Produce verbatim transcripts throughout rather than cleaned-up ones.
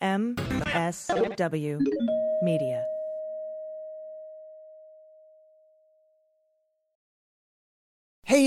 M S W Media. Hey,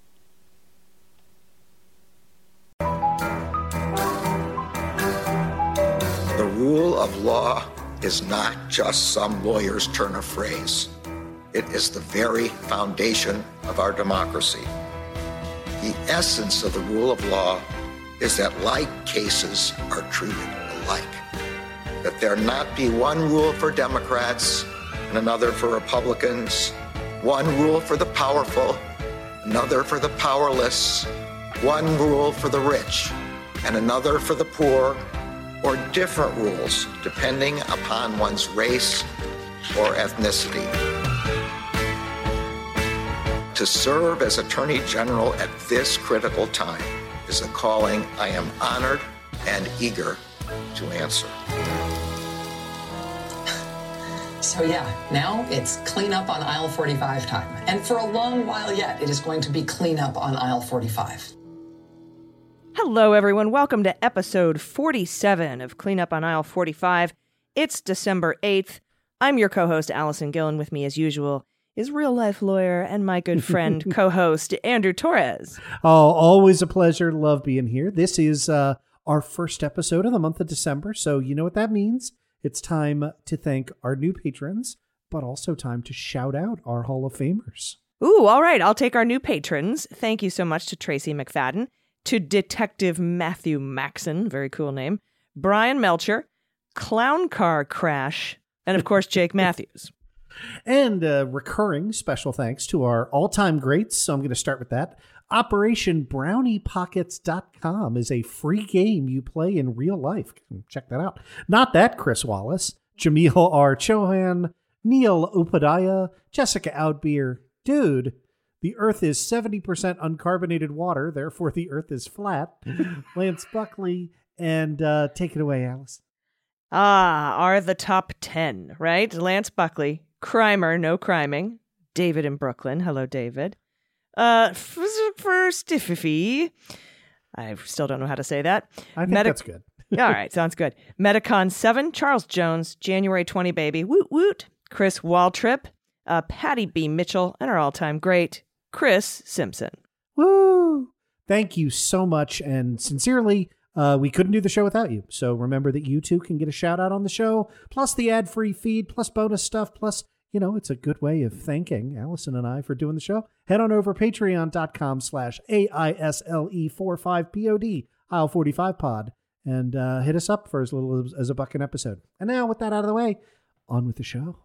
The rule of law is not just some lawyer's turn of phrase. It is the very foundation of our democracy. The essence of the rule of law is that like cases are treated alike. That there not be one rule for Democrats and another for Republicans, one rule for the powerful, another for the powerless, one rule for the rich, and another for the poor, or different rules depending upon one's race or ethnicity. To serve as Attorney General at this critical time is a calling I am honored and eager to answer. So yeah, now it's clean up on aisle forty-five time. And for a long while yet, it is going to be clean up on aisle forty-five. Hello, everyone. Welcome to episode forty-seven of Clean Up on Aisle forty-five. It's December eighth. I'm your co-host, Allison Gill, and with me, as usual, is real-life lawyer and my good friend, co-host, Andrew Torres. Oh, always a pleasure. Love being here. This is uh, our first episode of the month of December, so you know what that means. It's time to thank our new patrons, but also time to shout out our Hall of Famers. Ooh, all right. I'll take our new patrons. Thank you so much to Tracy McFadden, to Detective Matthew Maxson, very cool name, Brian Melcher, Clown Car Crash, and of course, Jake Matthews. And uh, recurring special thanks to our all-time greats, so I'm going to start with that. Operation Brownie Pockets dot com is a free game you play in real life. Check that out. Not that Chris Wallace, Jameel R. Chohan, Neil Upadhyaya, Jessica Outbeer, dude. The Earth is seventy percent uncarbonated water, therefore the Earth is flat. Lance Buckley, and uh, take it away, Alice. Ah, are the top ten, right? Lance Buckley, Crimer, no criming. David in Brooklyn. Hello, David. Uh, for Stiffy, I still don't know how to say that. I think Medi- that's good. All right, sounds good. Medicon seven, Charles Jones, January twentieth, baby. Woot, woot. Chris Waltrip, uh, Patty B. Mitchell, and our all-time great Chris Simpson. Woo! Thank you so much. And sincerely, uh, we couldn't do the show without you. So remember that you too can get a shout out on the show, plus the ad-free feed, plus bonus stuff, plus, you know, it's a good way of thanking Allison and I for doing the show. Head on over patreon.com slash A-I-S-L-E-45-P-O-D, aisle forty-five pod, and uh, hit us up for as little as a buck an episode. And now with that out of the way, on with the show.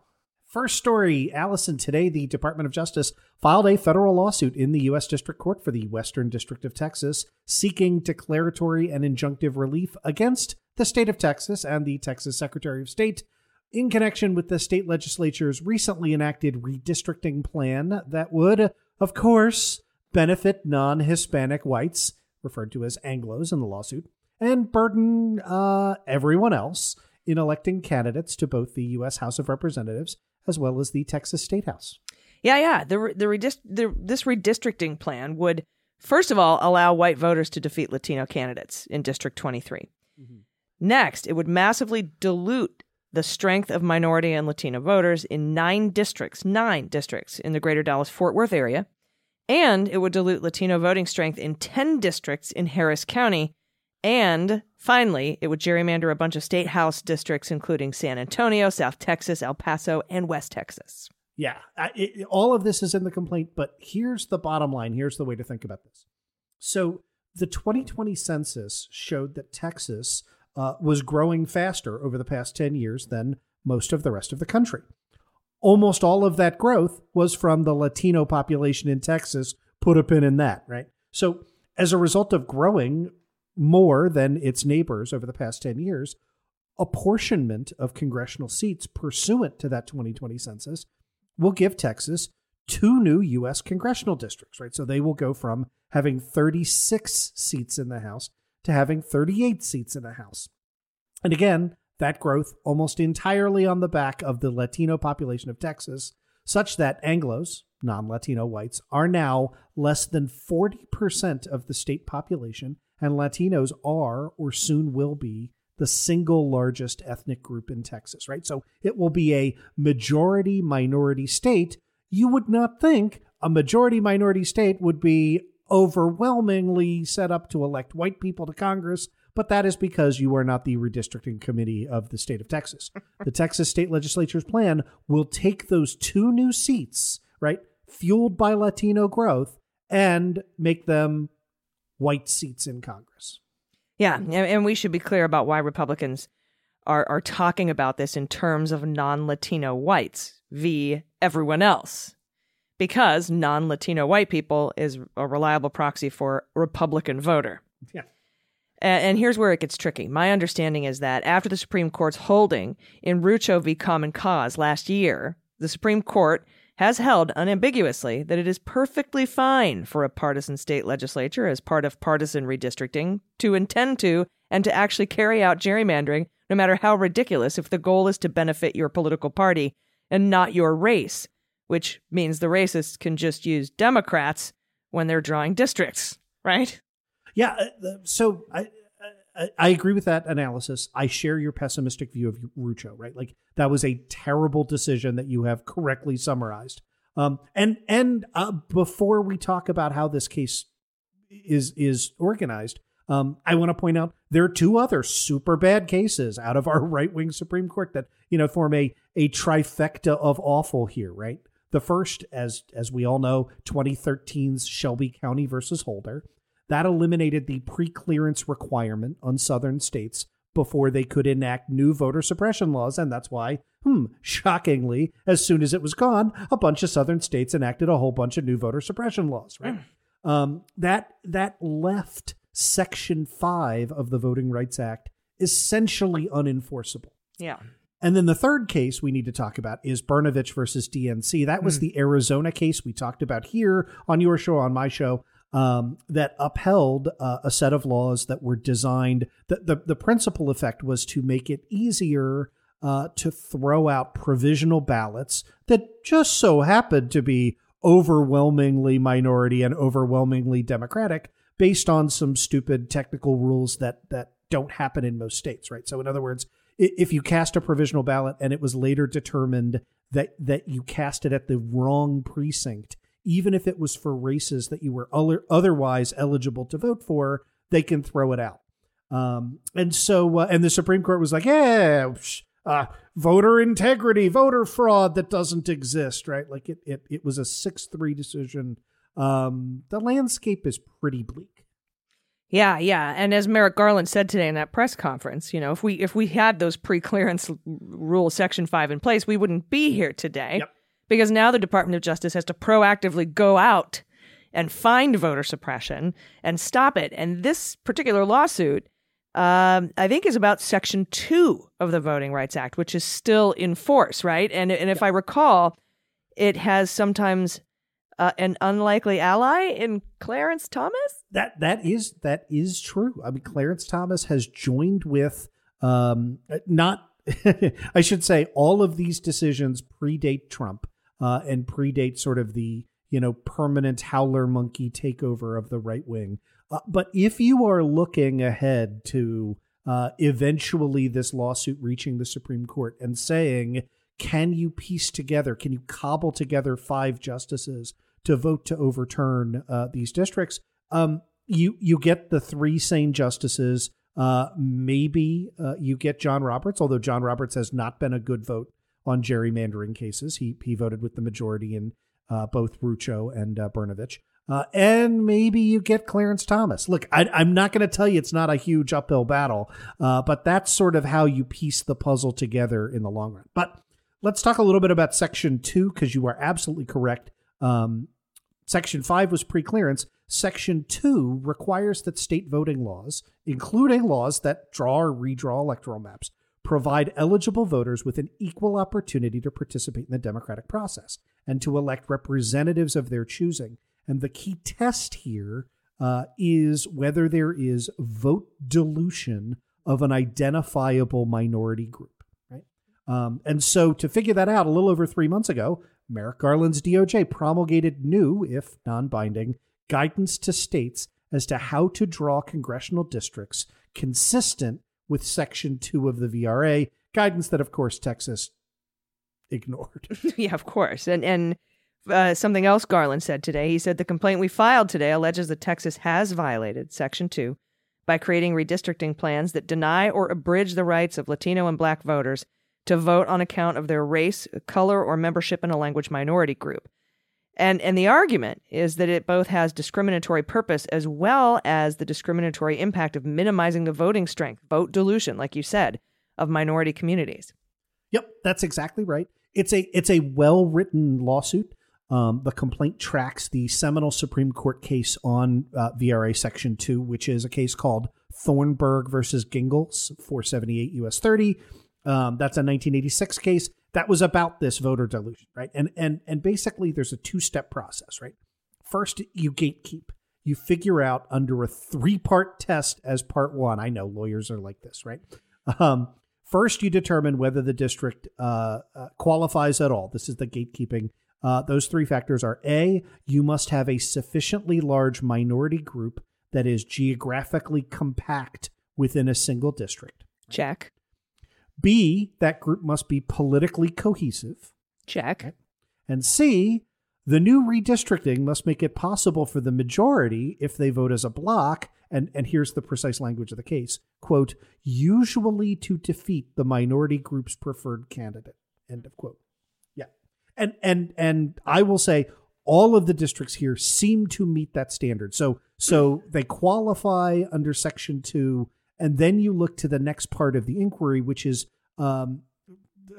First story, Allison, today the Department of Justice filed a federal lawsuit in the U S. District Court for the Western District of Texas seeking declaratory and injunctive relief against the state of Texas and the Texas Secretary of State in connection with the state legislature's recently enacted redistricting plan that would, of course, benefit non-Hispanic whites, referred to as Anglos in the lawsuit, and burden uh, everyone else in electing candidates to both the U S. House of Representatives as well as the Texas State House. Yeah, yeah. The, the, redist- the This redistricting plan would, first of all, allow white voters to defeat Latino candidates in District twenty-three. Mm-hmm. Next, it would massively dilute the strength of minority and Latino voters in nine districts, nine districts in the greater Dallas-Fort Worth area. And it would dilute Latino voting strength in ten districts in Harris County. And finally, it would gerrymander a bunch of state house districts, including San Antonio, South Texas, El Paso, and West Texas. Yeah, it, all of this is in the complaint, but here's the bottom line. Here's the way to think about this. So the twenty twenty census showed that Texas uh, was growing faster over the past ten years than most of the rest of the country. Almost all of that growth was from the Latino population in Texas. Put a pin in that, right? So as a result of growing more than its neighbors over the past ten years, apportionment of congressional seats pursuant to that twenty twenty census will give Texas two new U S congressional districts, right? So they will go from having thirty-six seats in the House to having thirty-eight seats in the House. And again, that growth almost entirely on the back of the Latino population of Texas, such that Anglos, non-Latino whites, are now less than forty percent of the state population, and Latinos are or soon will be the single largest ethnic group in Texas, right? So it will be a majority-minority state. You would not think a majority-minority state would be overwhelmingly set up to elect white people to Congress, but that is because you are not the redistricting committee of the state of Texas. The Texas state legislature's plan will take those two new seats, right, fueled by Latino growth, and make them white seats in Congress. Yeah, and we should be clear about why Republicans are are talking about this in terms of non-Latino whites versus everyone else, because non-Latino white people is a reliable proxy for Republican voter. Yeah. And here's where it gets tricky. My understanding is that after the Supreme Court's holding in Rucho v. Common Cause last year, the Supreme Court has held unambiguously that it is perfectly fine for a partisan state legislature as part of partisan redistricting to intend to and to actually carry out gerrymandering, no matter how ridiculous, if the goal is to benefit your political party and not your race, which means the racists can just use Democrats when they're drawing districts, right? Yeah, so I, I I agree with that analysis. I share your pessimistic view of Rucho, right? Like, that was a terrible decision that you have correctly summarized. Um, and and uh, before we talk about how this case is is organized, um, I want to point out there are two other super bad cases out of our right wing Supreme Court that, you know, form a a trifecta of awful here, right? The first, as as we all know, twenty thirteen's Shelby County versus Holder. That eliminated the preclearance requirement on southern states before they could enact new voter suppression laws. And that's why, hmm, shockingly, as soon as it was gone, a bunch of southern states enacted a whole bunch of new voter suppression laws, right? Mm. Um, that that left Section five of the Voting Rights Act essentially unenforceable. Yeah. And then the third case we need to talk about is Brnovich versus D N C. That was mm. the Arizona case we talked about here on your show, on my show. Um, that upheld uh, a set of laws that were designed, the, the, the principal effect was to make it easier uh, to throw out provisional ballots that just so happened to be overwhelmingly minority and overwhelmingly Democratic based on some stupid technical rules that, that don't happen in most states, right? So in other words, if you cast a provisional ballot and it was later determined that, that you cast it at the wrong precinct, even if it was for races that you were otherwise eligible to vote for, they can throw it out. Um, and so, uh, and the Supreme Court was like, yeah, uh, voter integrity, voter fraud that doesn't exist, right? Like it it, it was a six three decision. Um, the landscape is pretty bleak. Yeah, yeah. And as Merrick Garland said today in that press conference, you know, if we if we had those pre-clearance rule Section five in place, we wouldn't be here today. Yep. Because now the Department of Justice has to proactively go out and find voter suppression and stop it. And this particular lawsuit, um, I think, is about Section two of the Voting Rights Act, which is still in force, right? And and if I recall, it has sometimes uh, an unlikely ally in Clarence Thomas. That that is that is true. I mean, Clarence Thomas has joined with um, not. I should say all of these decisions predate Trump. Uh, and predate sort of the, you know, permanent howler monkey takeover of the right wing. Uh, but if you are looking ahead to uh, eventually this lawsuit reaching the Supreme Court and saying, can you piece together, can you cobble together five justices to vote to overturn uh, these districts? Um, you you get the three sane justices. Uh, maybe uh, you get John Roberts, although John Roberts has not been a good vote on gerrymandering cases. He he voted with the majority in uh, both Rucho and uh, Brnovich. Uh, and maybe you get Clarence Thomas. Look, I, I'm not going to tell you it's not a huge uphill battle, uh, but that's sort of how you piece the puzzle together in the long run. But let's talk a little bit about Section two, because you are absolutely correct. Um, Section five was preclearance. Section two requires that state voting laws, including laws that draw or redraw electoral maps, provide eligible voters with an equal opportunity to participate in the democratic process and to elect representatives of their choosing. And the key test here uh, is whether there is vote dilution of an identifiable minority group. Right? Um, and so to figure that out, a little over three months ago, Merrick Garland's D O J promulgated new, if non-binding, guidance to states as to how to draw congressional districts consistent with Section two of the V R A, guidance that, of course, Texas ignored. Yeah, of course. And and uh, something else Garland said today, he said the complaint we filed today alleges that Texas has violated Section two by creating redistricting plans that deny or abridge the rights of Latino and Black voters to vote on account of their race, color, or membership in a language minority group. And and the argument is that it both has discriminatory purpose as well as the discriminatory impact of minimizing the voting strength, vote dilution, like you said, of minority communities. Yep, that's exactly right. It's a it's a well-written lawsuit. Um, the complaint tracks the seminal Supreme Court case on uh, V R A Section two, which is a case called Thornburg versus Gingles, four seventy-eight U S thirty. Um, that's a nineteen eighty-six case. That was about this voter dilution, right? And and and basically there's a two-step process, right? First, you gatekeep. You figure out under a three-part test as part one. I know lawyers are like this, right? Um, first, you determine whether the district uh, uh, qualifies at all. This is the gatekeeping. Uh, those three factors are A, you must have a sufficiently large minority group that is geographically compact within a single district. Check. B, that group must be politically cohesive. Check. Right? And C, the new redistricting must make it possible for the majority, if they vote as a block, and, and here's the precise language of the case, quote, usually to defeat the minority group's preferred candidate, end of quote. Yeah. And and and I will say all of the districts here seem to meet that standard. So so they qualify under Section two. And then you look to the next part of the inquiry, which is um,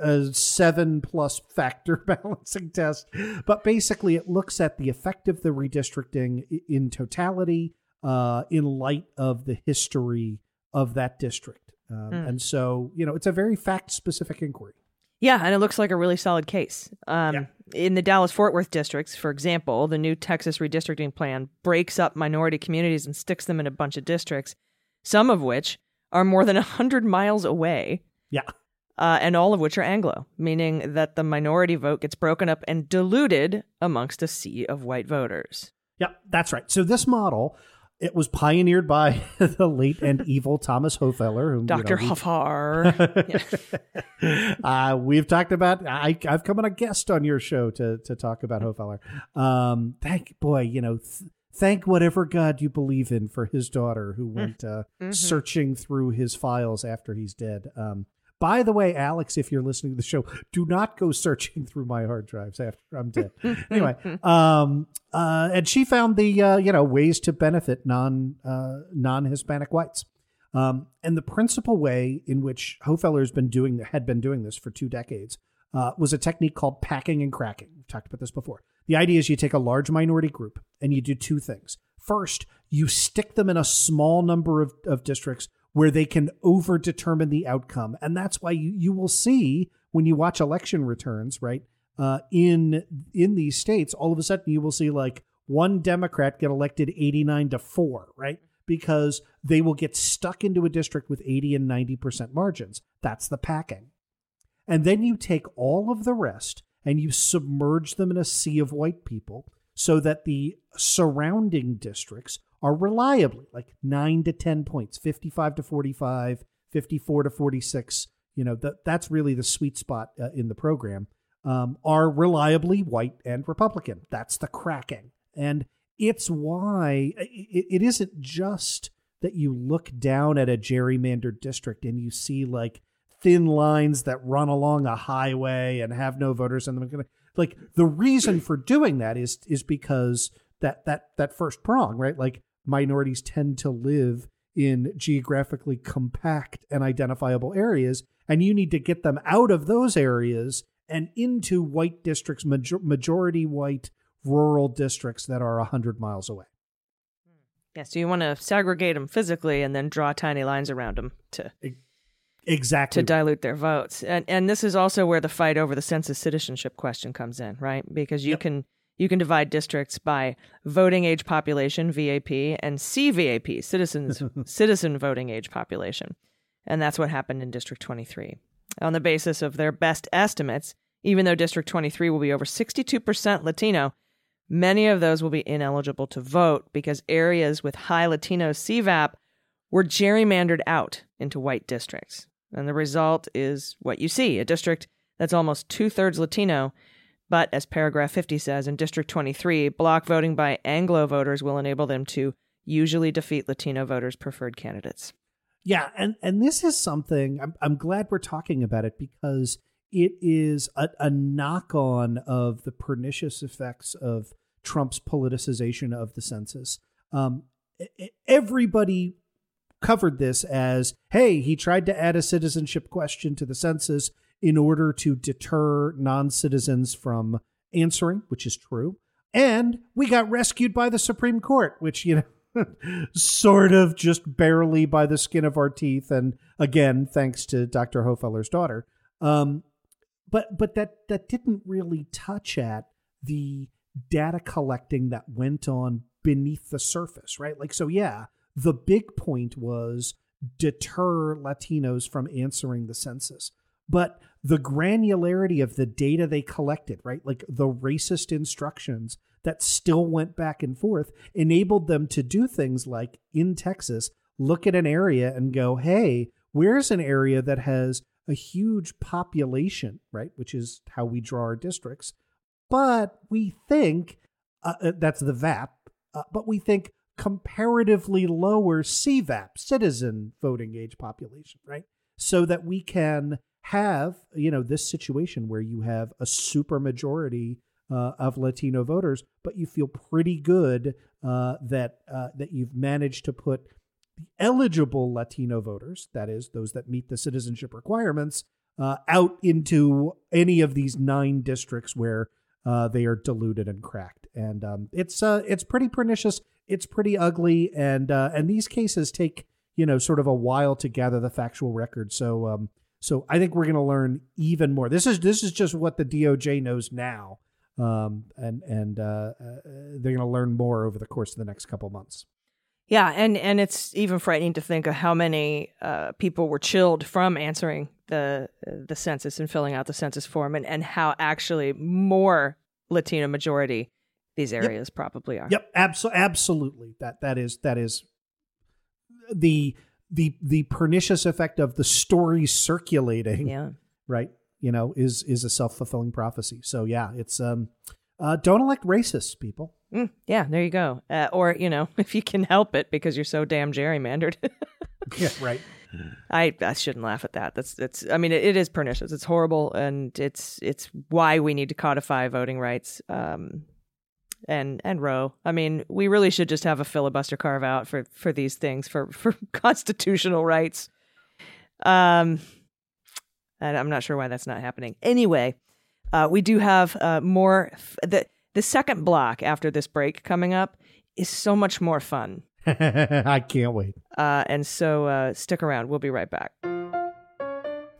a seven-plus factor balancing test. But basically, it looks at the effect of the redistricting in totality uh, in light of the history of that district. Um, mm. And so, you know, it's a very fact-specific inquiry. Yeah, and it looks like a really solid case. Um, yeah. In the Dallas-Fort Worth districts, for example, the new Texas redistricting plan breaks up minority communities and sticks them in a bunch of districts, some of which are more than one hundred miles away, yeah, uh, and all of which are Anglo, meaning that the minority vote gets broken up and diluted amongst a sea of white voters. Yeah, that's right. So this model, it was pioneered by the late and evil Thomas Hofeller. Whom, Doctor you know, Hoffar. uh, we've talked about, I, I've come on a guest on your show to to talk about Hofeller. Um, thank, boy, you know... Th- Thank whatever God you believe in for his daughter who went uh, mm-hmm. searching through his files after he's dead. Um, by the way, Alex, if you're listening to the show, do not go searching through my hard drives after I'm dead. Anyway, um, uh, and she found the uh, you know ways to benefit non uh, non-Hispanic whites, um, and the principal way in which Hofeller has been doing had been doing this for two decades uh, was a technique called packing and cracking. We've talked about this before. The idea is you take a large minority group and you do two things. First, you stick them in a small number of, of districts where they can overdetermine the outcome. And that's why you, you will see when you watch election returns, right, uh, in in these states, all of a sudden you will see like one Democrat get elected eighty-nine to four, right, because they will get stuck into a district with eighty and ninety percent margins. That's the packing. And then you take all of the rest and you submerge them in a sea of white people so that the surrounding districts are reliably like nine to ten points, fifty-five to forty-five, fifty-four to forty-six. You know, that that's really the sweet spot uh, in the program, um, are reliably white and Republican. That's the cracking. And it's why it, it isn't just that you look down at a gerrymandered district and you see like thin lines that run along a highway and have no voters in them. Like the reason for doing that is is because that that that first prong, right? Like minorities tend to live in geographically compact and identifiable areas, and you need to get them out of those areas and into white districts, major, majority white rural districts that are one hundred miles away. Yeah, so you want to segregate them physically and then draw tiny lines around them to... It, exactly to dilute their votes. And and this is also where the fight over the census citizenship question comes in, right? Because you yep. can you can divide districts by voting age population, V A P, and C V A P, citizens citizen voting age population. And that's what happened in District twenty-three. On the basis of their best estimates, even though District twenty-three will be over sixty-two percent Latino, many of those will be ineligible to vote because areas with high Latino C V A P were gerrymandered out into white districts. And the result is what you see, a district that's almost two-thirds Latino, but as paragraph fifty says, in District twenty-three, block voting by Anglo voters will enable them to usually defeat Latino voters' preferred candidates. Yeah, and, and this is something, I'm, I'm glad we're talking about it because it is a, a knock-on of the pernicious effects of Trump's politicization of the census. Um, everybody covered this as, hey, he tried to add a citizenship question to the census in order to deter non-citizens from answering, which is true. And we got rescued by the Supreme Court, which, you know, sort of just barely by the skin of our teeth. And again, thanks to Doctor Hofeller's daughter. Um, But but that that didn't really touch at the data collecting that went on beneath the surface, right? Like, so yeah, the big point was deter Latinos from answering the census. But the granularity of the data they collected, right? Like the racist instructions that still went back and forth enabled them to do things like in Texas, look at an area and go, hey, where's an area that has a huge population, right, which is how we draw our districts, but we think, uh, that's the V A P, uh, but we think comparatively lower C V A P, citizen voting age population, right, so that we can have, you know, this situation where you have a supermajority uh, of Latino voters, but you feel pretty good uh, that uh, that you've managed to put eligible Latino voters, that is, those that meet the citizenship requirements, uh, out into any of these nine districts where uh, they are diluted and cracked. And um, it's uh, it's pretty pernicious. It's pretty ugly. And uh, and these cases take, you know, sort of a while to gather the factual record. So um, so I think we're going to learn even more. This is this is just what the D O J knows now. Um, and and uh, uh, they're going to learn more over the course of the next couple months. Yeah, and, and it's even frightening to think of how many uh, people were chilled from answering the the census and filling out the census form, and, and how actually more Latino majority these areas yep. probably are. Yep, abso- absolutely. That that is that is the the the pernicious effect of the story circulating. Yeah. Right. You know, is is a self-fulfilling prophecy. So yeah, it's um, uh, don't elect racists, people. Mm, yeah, there you go. Uh, or, you know, if you can help it because you're so damn gerrymandered. Yeah, right. I, I shouldn't laugh at that. That's that's. I mean, it, it is pernicious. It's horrible. And it's it's why we need to codify voting rights um, and and Roe. I mean, we really should just have a filibuster carve out for, for these things, for, for constitutional rights. Um, and I'm not sure why that's not happening. Anyway, uh, we do have uh, more... F- the, The second block after this break coming up is so much more fun. I can't wait. Uh, and so uh, stick around. We'll be right back.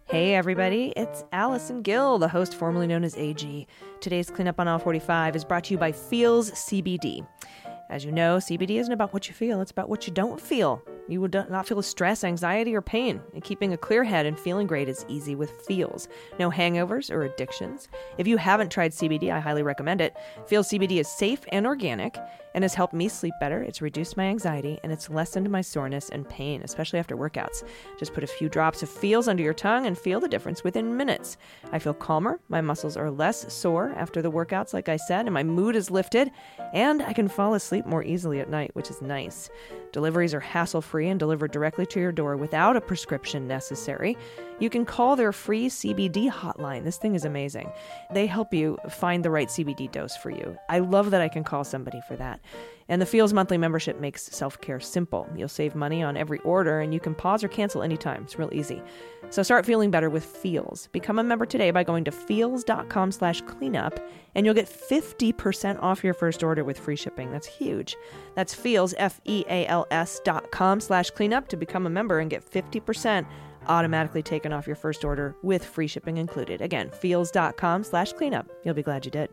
Hey, everybody. It's Allison Gill, the host formerly known as A G. Today's Cleanup on All forty-five is brought to you by Feels C B D. As you know, C B D isn't about what you feel. It's about what you don't feel. You will not feel stress, anxiety, or pain. And keeping a clear head and feeling great is easy with Feels. No hangovers or addictions. If you haven't tried C B D, I highly recommend it. Feels C B D is safe and organic and has helped me sleep better. It's reduced my anxiety and it's lessened my soreness and pain, especially after workouts. Just put a few drops of Feels under your tongue and feel the difference within minutes. I feel calmer. My muscles are less sore after the workouts, like I said, and my mood is lifted. And I can fall asleep more easily at night, which is nice. Deliveries are hassle-free and delivered directly to your door without a prescription necessary. You can call their free C B D hotline. This thing is amazing. They help you find the right C B D dose for you. I love that I can call somebody for that. And the Feels monthly membership makes self-care simple. You'll save money on every order and you can pause or cancel anytime. It's real easy. So start feeling better with Feels. Become a member today by going to feels.com slash cleanup and you'll get fifty percent off your first order with free shipping. That's huge. That's Feels, F E A L S dot com slash cleanup to become a member and get fifty percent automatically taken off your first order with free shipping included. Again, feels.com slash cleanup. You'll be glad you did.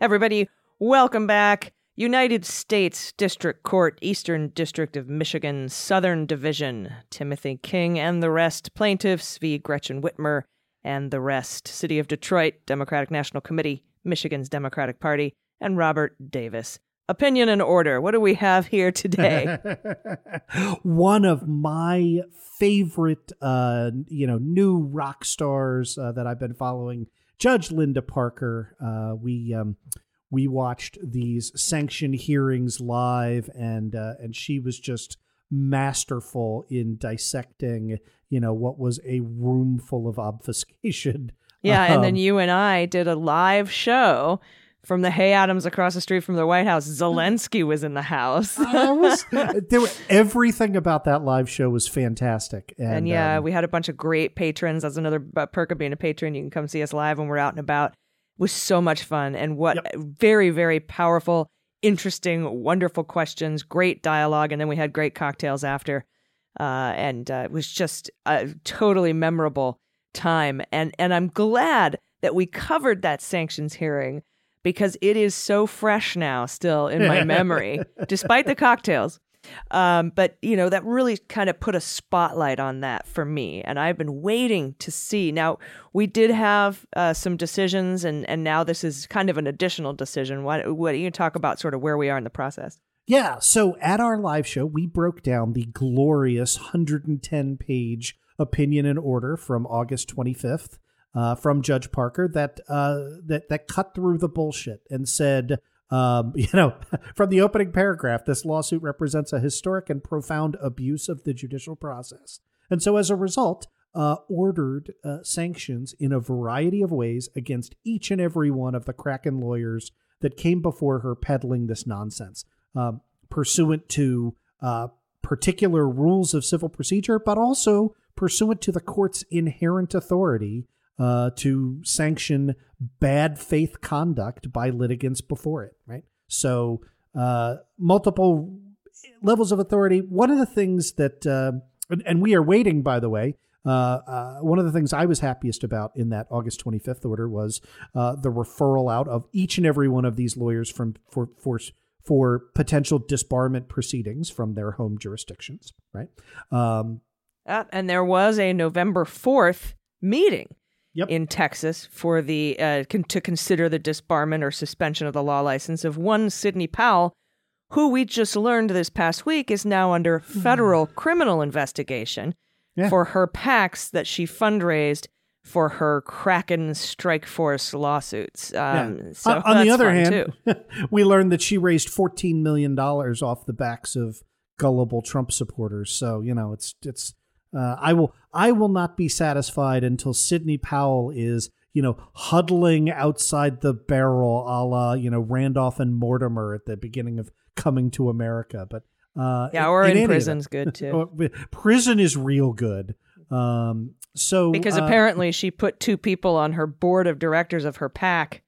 Everybody, welcome back. United States District Court, Eastern District of Michigan, Southern Division, Timothy King and the rest, plaintiffs v. Gretchen Whitmer and the rest, City of Detroit, Democratic National Committee, Michigan's Democratic Party, and Robert Davis. Opinion and order. What do we have here today? One of my favorite, uh, you know, new rock stars uh, that I've been following, Judge Linda Parker. Uh, we... Um, We watched these sanction hearings live, and uh, and she was just masterful in dissecting, you know, what was a room full of obfuscation. Yeah, um, and then you and I did a live show from the Hay Adams across the street from the White House. Zelensky was in the house. I was, there were, everything about that live show was fantastic. And, and yeah, um, we had a bunch of great patrons. That's another perk of being a patron. You can come see us live when we're out and about. Was so much fun, and what yep. very, very powerful, interesting, wonderful questions, great dialogue, and then we had great cocktails after, uh, and uh, it was just a totally memorable time, and and I'm glad that we covered that sanctions hearing because it is so fresh now, still in my memory, despite the cocktails. Um, but, you know, that really kind of put a spotlight on that for me. And I've been waiting to see. Now, we did have uh, some decisions, and, and now this is kind of an additional decision. Why, what do you talk about sort of where we are in the process? Yeah. So at our live show, we broke down the glorious one hundred ten page opinion and order from August twenty-fifth uh, from Judge Parker that uh, that that cut through the bullshit and said, Um, you know, from the opening paragraph, this lawsuit represents a historic and profound abuse of the judicial process. And so as a result, uh, ordered uh, sanctions in a variety of ways against each and every one of the Kraken lawyers that came before her peddling this nonsense, um, pursuant to uh, particular rules of civil procedure, but also pursuant to the court's inherent authority Uh, to sanction bad faith conduct by litigants before it, right? So uh, multiple levels of authority. One of the things that, uh, and, and we are waiting, by the way, uh, uh, one of the things I was happiest about in that August twenty-fifth order was uh, the referral out of each and every one of these lawyers from for for, for potential disbarment proceedings from their home jurisdictions, right? Um, uh, and there was a November fourth meeting. Yep. In Texas for the uh, con- to consider the disbarment or suspension of the law license of one Sidney Powell, who we just learned this past week is now under federal criminal investigation yeah. for her PACs that she fundraised for her Kraken Strike Force lawsuits. Um, yeah. So uh, on the other hand, we learned that she raised fourteen million dollars off the backs of gullible Trump supporters. So, you know, it's it's. Uh, I will I will not be satisfied until Sidney Powell is, you know, huddling outside the barrel a la, you know, Randolph and Mortimer at the beginning of Coming to America. But uh, yeah, or in, in prison's good, too. Prison is real good. Um, so because uh, apparently she put two people on her board of directors of her PAC,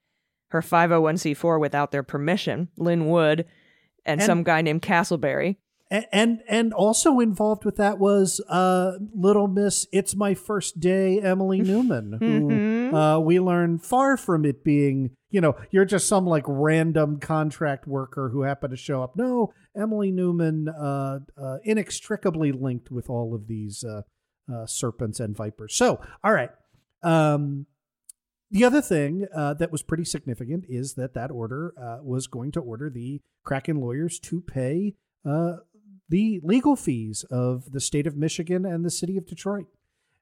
her five oh one c four, without their permission, Lynn Wood and, and some guy named Castleberry. And and also involved with that was uh, Little Miss It's My First Day, Emily Newman, who mm-hmm. uh, we learned far from it being, you know, you're just some like random contract worker who happened to show up. No, Emily Newman uh, uh, inextricably linked with all of these uh, uh, serpents and vipers. So, all right. Um, the other thing uh, that was pretty significant is that that order uh, was going to order the Kraken lawyers to pay uh the legal fees of the state of Michigan and the city of Detroit.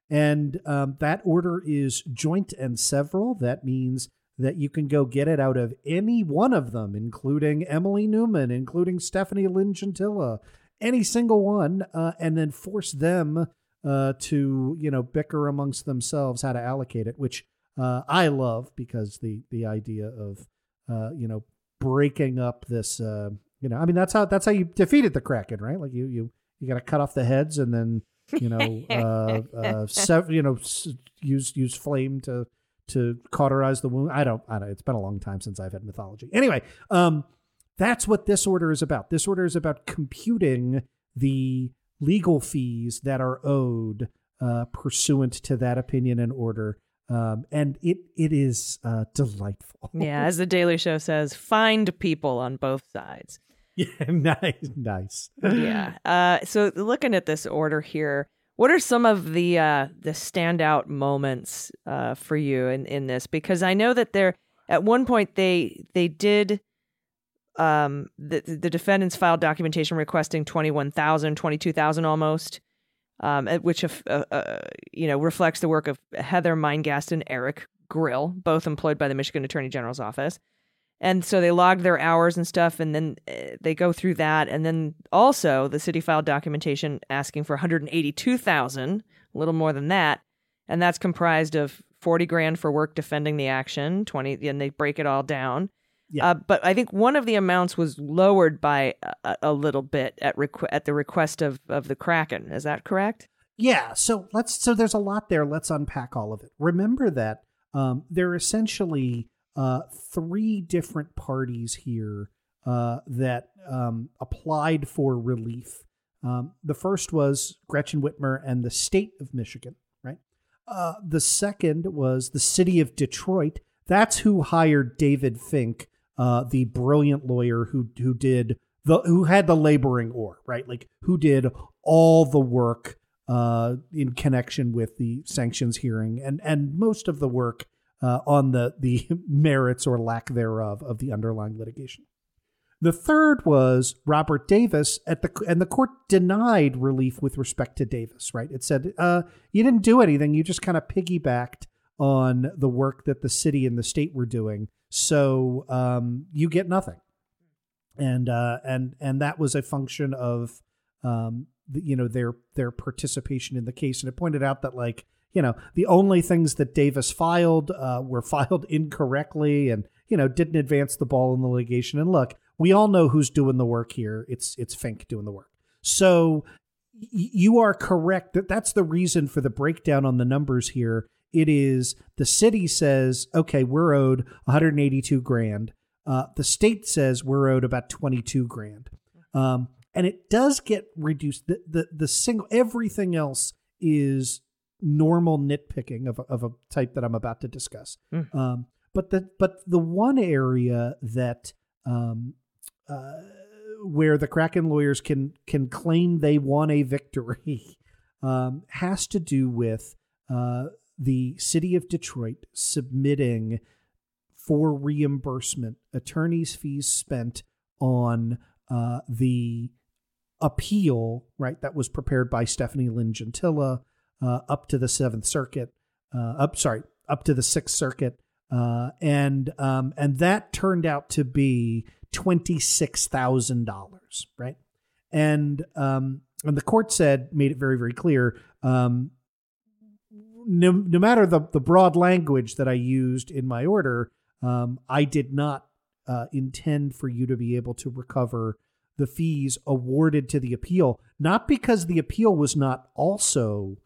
And um, that order is joint and several. That means that you can go get it out of any one of them, including Emily Newman, including Stephanie Lynn Gentilla, any single one, uh, and then force them uh, to, you know, bicker amongst themselves how to allocate it, which uh, I love because the the idea of, uh, you know, breaking up this uh You know, I mean, that's how that's how you defeated the Kraken, right? Like you you you got to cut off the heads and then, you know, uh, uh, sev- you know, s- use use flame to to cauterize the wound. I don't I don't. It's been a long time since I've had mythology. Anyway, um, that's what this order is about. This order is about computing the legal fees that are owed uh, pursuant to that opinion and order. Um, and it it is uh, delightful. Yeah, as the Daily Show says, find people on both sides. Yeah, nice, nice. Yeah. Uh, so looking at this order here, what are some of the uh, the standout moments uh, for you in, in this? Because I know that there at one point they they did um, the the defendants filed documentation requesting twenty-one thousand, twenty-two thousand almost. Um, which, uh, uh, you know, reflects the work of Heather Meingast and Eric Grill, both employed by the Michigan Attorney General's office. And so they logged their hours and stuff, and then uh, they go through that. And then also the city filed documentation asking for one hundred eighty-two thousand dollars, a little more than that. And that's comprised of forty grand for work defending the action, twenty, and they break it all down. Yeah. Uh, but I think one of the amounts was lowered by a, a little bit at requ- at the request of, of the Kraken. Is that correct? Yeah. So let's. So there's a lot there. Let's unpack all of it. Remember that um, there are essentially uh, three different parties here uh, that um, applied for relief. Um, the first was Gretchen Whitmer and the state of Michigan, right? Uh, the second was the city of Detroit. That's who hired David Fink. Uh, the brilliant lawyer who who did the who had the laboring oar, right? Like who did all the work uh, in connection with the sanctions hearing and and most of the work uh, on the the merits or lack thereof of the underlying litigation. The third was Robert Davis at the and the court denied relief with respect to Davis, right? It said uh, you didn't do anything; you just kind of piggybacked on the work that the city and the state were doing. So um, you get nothing. And uh, and and that was a function of, um, the, you know, their their participation in the case. And it pointed out that, like, you know, the only things that Davis filed uh, were filed incorrectly and, you know, didn't advance the ball in the litigation. And look, we all know who's doing the work here. It's it's Fink doing the work. So y- you are correct. That that's the reason for the breakdown on the numbers here. It is the city says, okay, we're owed one hundred eighty-two grand. Uh, the state says we're owed about twenty-two grand. Um, and it does get reduced. The, the, the single, everything else is normal nitpicking of, of a type that I'm about to discuss. Mm. Um, but the, but the one area that, um, uh, where the Kraken lawyers can, can claim they won a victory, um, has to do with, uh, the city of Detroit submitting for reimbursement attorneys' fees spent on uh, the appeal, right, that was prepared by Stephanie Lynn Gentilla uh, up to the Seventh Circuit, uh, up sorry, up to the Sixth Circuit, uh, and um, and that turned out to be twenty six thousand dollars, right, and um, and the court said made it very very clear. Um, No, no matter the, the broad language that I used in my order, um, I did not uh, intend for you to be able to recover the fees awarded to the appeal, not because the appeal was not also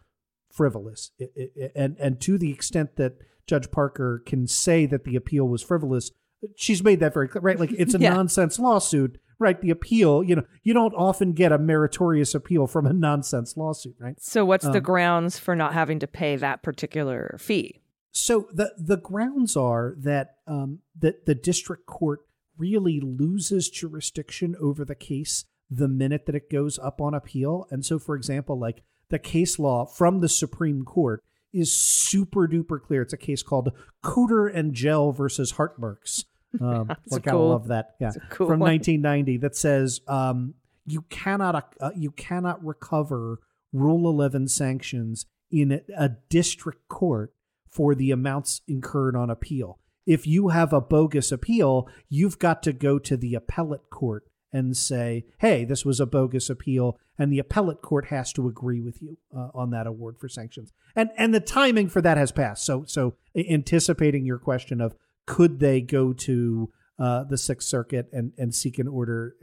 frivolous. It, it, and, and to the extent that Judge Parker can say that the appeal was frivolous, she's made that very clear, right? Like it's a yeah. nonsense lawsuit, right? The appeal, you know, you don't often get a meritorious appeal from a nonsense lawsuit, right? So what's um, the grounds for not having to pay that particular fee? So the the grounds are that um, that the district court really loses jurisdiction over the case the minute that it goes up on appeal. And so, for example, like the case law from the Supreme Court is super duper clear. It's a case called Cooter and Gell versus Hartmerks. Um, like cool, I love that. Yeah, cool from one. nineteen ninety that says um, you cannot uh, you cannot recover Rule eleven sanctions in a, a district court for the amounts incurred on appeal. If you have a bogus appeal, you've got to go to the appellate court and say, hey, this was a bogus appeal, and the appellate court has to agree with you uh, on that award for sanctions. And and the timing for that has passed. So so anticipating your question of could they go to uh, the Sixth Circuit and, and seek an order?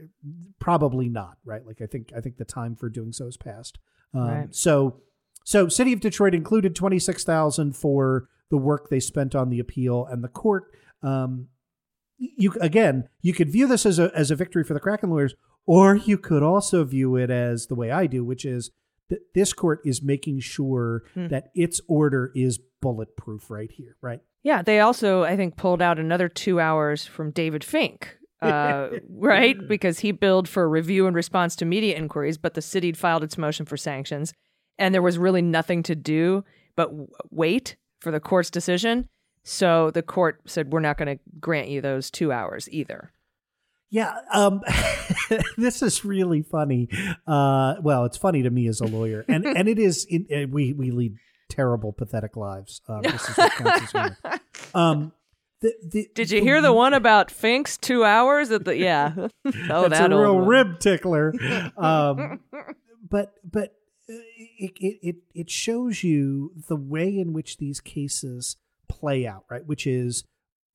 Probably not, right? Like I think I think the time for doing so is past. Um, right. So, so City of Detroit included twenty six thousand for the work they spent on the appeal, and the court. Um, you again, you could view this as a as a victory for the Kraken lawyers, Or you could also view it as the way I do, which is that this court is making sure mm. that its order is bulletproof right here, right? Yeah. They also, I think, pulled out another two hours from David Fink, uh, right? Because he billed for review and response to media inquiries, but the city filed its motion for sanctions. And there was really nothing to do but w- wait for the court's decision. So the court said, we're not going to grant you those two hours either. Yeah, um, this is really funny. Uh, well, it's funny to me as a lawyer, and and it is. It, we we lead terrible, pathetic lives. Uh, this is what counts as um, the, the, Did you the, hear the one about Fink's two hours at the? Yeah, oh, that's that a real one. Rib tickler. Um, but but it it it shows you the way in which these cases play out, right? Which is,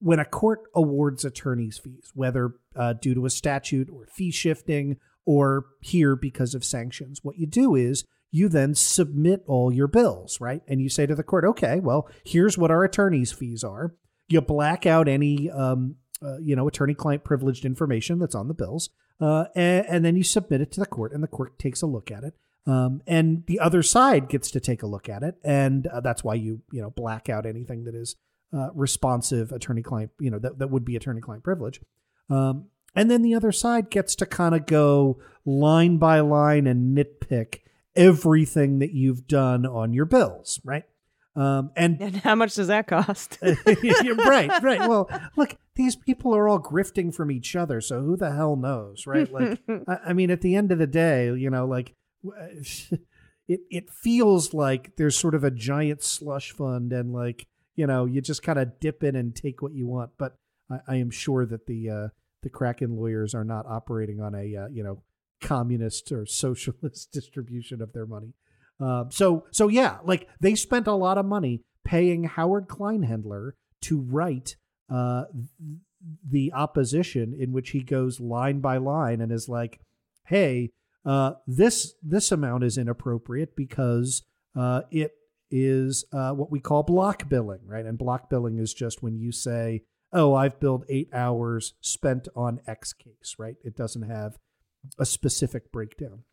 when a court awards attorneys' fees, whether uh, due to a statute or fee shifting or here because of sanctions, what you do is you then submit all your bills, right? And you say to the court, okay, well, here's what our attorneys' fees are. You black out any, um, uh, you know, attorney-client privileged information that's on the bills, uh, and, and then you submit it to the court, and the court takes a look at it. Um, and the other side gets to take a look at it, and uh, that's why you, you know, black out anything that is Uh, responsive attorney-client, you know, that, that would be attorney-client privilege. Um, and then the other side gets to kind of go line by line and nitpick everything that you've done on your bills, right? Um, and, and how much does that cost? right, right. Well, look, these people are all grifting from each other, so who the hell knows, right? Like, I, I mean, at the end of the day, you know, like... it it feels like there's sort of a giant slush fund and like, you know, you just kind of dip in and take what you want. But I, I am sure that the uh, the Kraken lawyers are not operating on a, uh, you know, communist or socialist distribution of their money. Uh, so, so yeah, like they spent a lot of money paying Howard Kleinhendler to write uh, the opposition in which he goes line by line and is like, hey, uh, this this amount is inappropriate because uh, it is uh, what we call block billing, right? And block billing is just when you say, oh, I've billed eight hours spent on X case, right? It doesn't have a specific breakdown.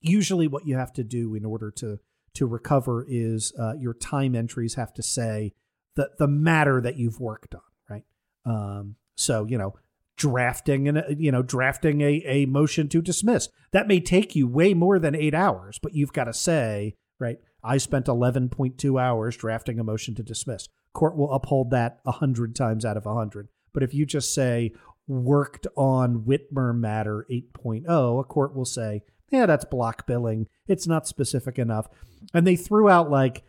Usually what you have to do in order to to recover is uh, your time entries have to say the, the matter that you've worked on, right? Um, so, you know, drafting and, you know, drafting a, a motion to dismiss, that may take you way more than eight hours, but you've got to say, right, I spent eleven point two hours drafting a motion to dismiss. Court will uphold that one hundred times out of one hundred. But if you just say, worked on Whitmer matter eight point oh, a court will say, yeah, that's block billing. It's not specific enough. And they threw out like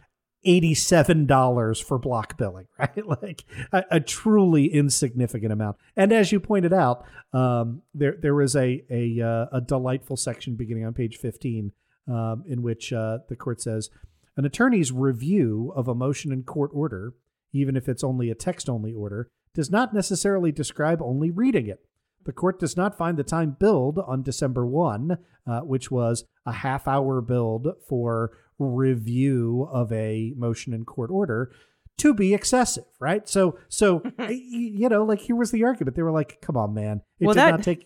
eighty-seven dollars for block billing, right? Like a, a truly insignificant amount. And as you pointed out, um, there there was a, a, uh, a delightful section beginning on page fifteen Um, in which uh, the court says, an attorney's review of a motion in court order, even if it's only a text-only order, does not necessarily describe only reading it. The court does not find the time billed on December first, uh, which was a half-hour billed for review of a motion in court order, to be excessive, right? So, so you know, like here was the argument. They were like, come on, man. It well, did that- not take...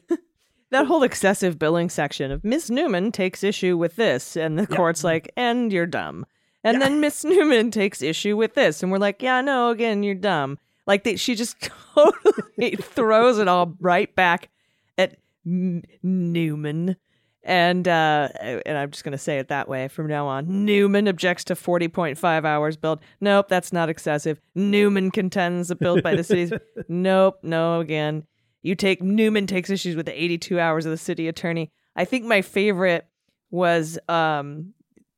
That whole excessive billing section of Miss Newman takes issue with this, and the yeah. court's like, and you're dumb. And yeah. then Miss Newman takes issue with this, and we're like, yeah, no, again, you're dumb. Like they, she just totally throws it all right back at M- Newman. And uh, and I'm just going to say it that way from now on. Newman objects to forty point five hours billed. Nope, that's not excessive. Newman contends the bill by the city's. Nope, no, again. You take Newman takes issues with the eighty-two hours of the city attorney. I think my favorite was um,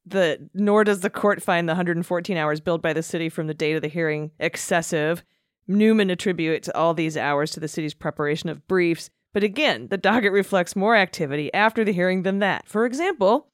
the nor does the court find the one hundred fourteen hours billed by the city from the date of the hearing excessive. Newman attributes all these hours to the city's preparation of briefs. But again, the docket reflects more activity after the hearing than that. For example,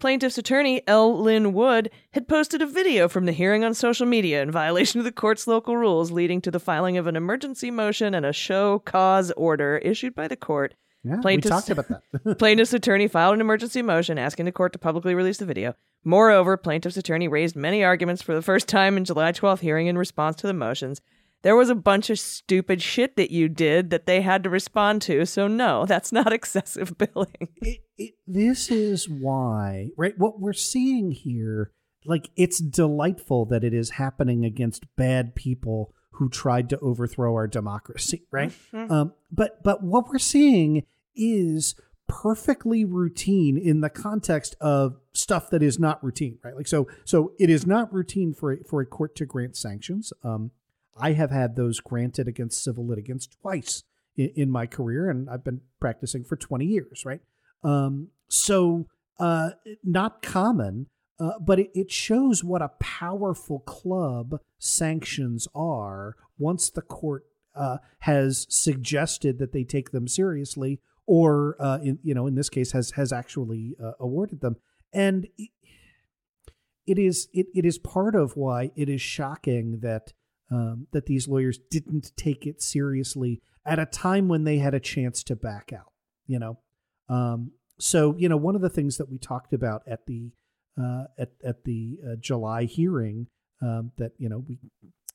plaintiff's attorney L. Lynn Wood had posted a video from the hearing on social media in violation of the court's local rules, leading to the filing of an emergency motion and a show cause order issued by the court. Yeah, we talked about that. Plaintiff's attorney filed an emergency motion asking the court to publicly release the video. Moreover, plaintiff's attorney raised many arguments for the first time in July twelfth hearing in response to the motions. There was a bunch of stupid shit that you did that they had to respond to. So no, that's not excessive billing. It, it, this is why, right? What we're seeing here, like, it's delightful that it is happening against bad people who tried to overthrow our democracy, right? Mm-hmm. Um, but but what we're seeing is perfectly routine in the context of stuff that is not routine, right? Like, so so it is not routine for a, for a court to grant sanctions. Um, I have had those granted against civil litigants twice in, in my career, and I've been practicing for twenty years, right? Um, so uh, not common, uh, but it, it shows what a powerful club sanctions are once the court uh, has suggested that they take them seriously, or, uh, in, you know, in this case, has has actually uh, awarded them. And it, it is it, it is part of why it is shocking that Um, that these lawyers didn't take it seriously at a time when they had a chance to back out, you know? Um, so, you know, one of the things that we talked about at the, uh, at, at the uh, July hearing um, that, you know, we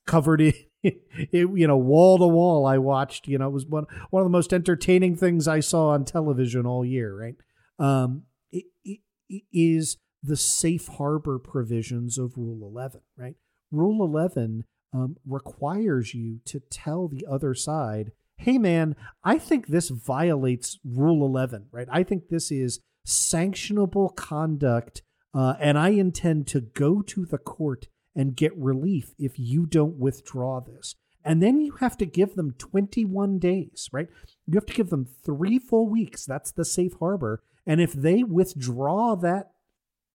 covered it, it, you know, wall to wall, I watched, you know, it was one, one of the most entertaining things I saw on television all year, right? Um, it, it, it is the safe harbor provisions of Rule eleven, right? Rule eleven Um, requires you to tell the other side, hey, man, I think this violates Rule eleven, right? I think this is sanctionable conduct, uh, and I intend to go to the court and get relief if you don't withdraw this. And then you have to give them twenty-one days, right? You have to give them three full weeks. That's the safe harbor. And if they withdraw that